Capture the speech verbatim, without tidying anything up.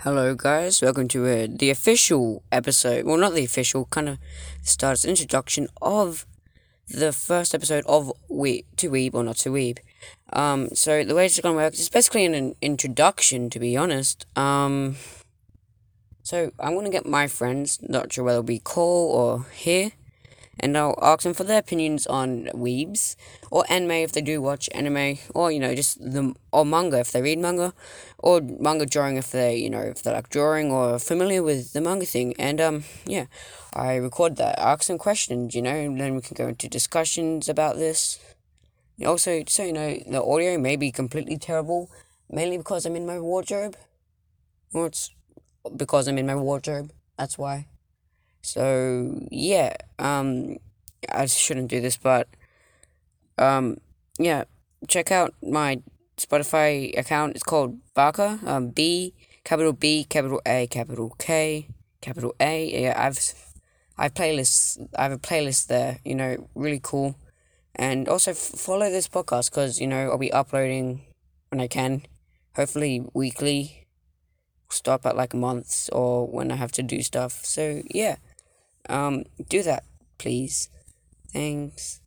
Hello guys, welcome to uh, the official episode, well not the official, kind of starts introduction of the first episode of Weeb to Weeb or not to Weeb. Um, so the way it's going to work is basically an, an introduction, to be honest. Um, so I'm going to get my friends, not sure whether it'll be Cole or here, and I'll ask them for their opinions on weebs, or anime if they do watch anime, or, you know, just the, or manga if they read manga, or manga drawing if they, you know, if they like drawing or are familiar with the manga thing. And, um, yeah, I record that, I ask them questions, you know, and then we can go into discussions about this. And also, so, you know, the audio may be completely terrible, mainly because I'm in my wardrobe. Well, it's because I'm in my wardrobe, that's why. So, yeah, um, I shouldn't do this, but, um, yeah, check out my Spotify account. It's called Barker, um, B, capital B, capital A, capital K, capital A. Yeah, I've, I playlists, I have a playlist there, you know, really cool. And also f- follow this podcast, because, you know, I'll be uploading when I can, hopefully weekly, stop at like months or when I have to do stuff. So, yeah. Um, do that, please. Thanks.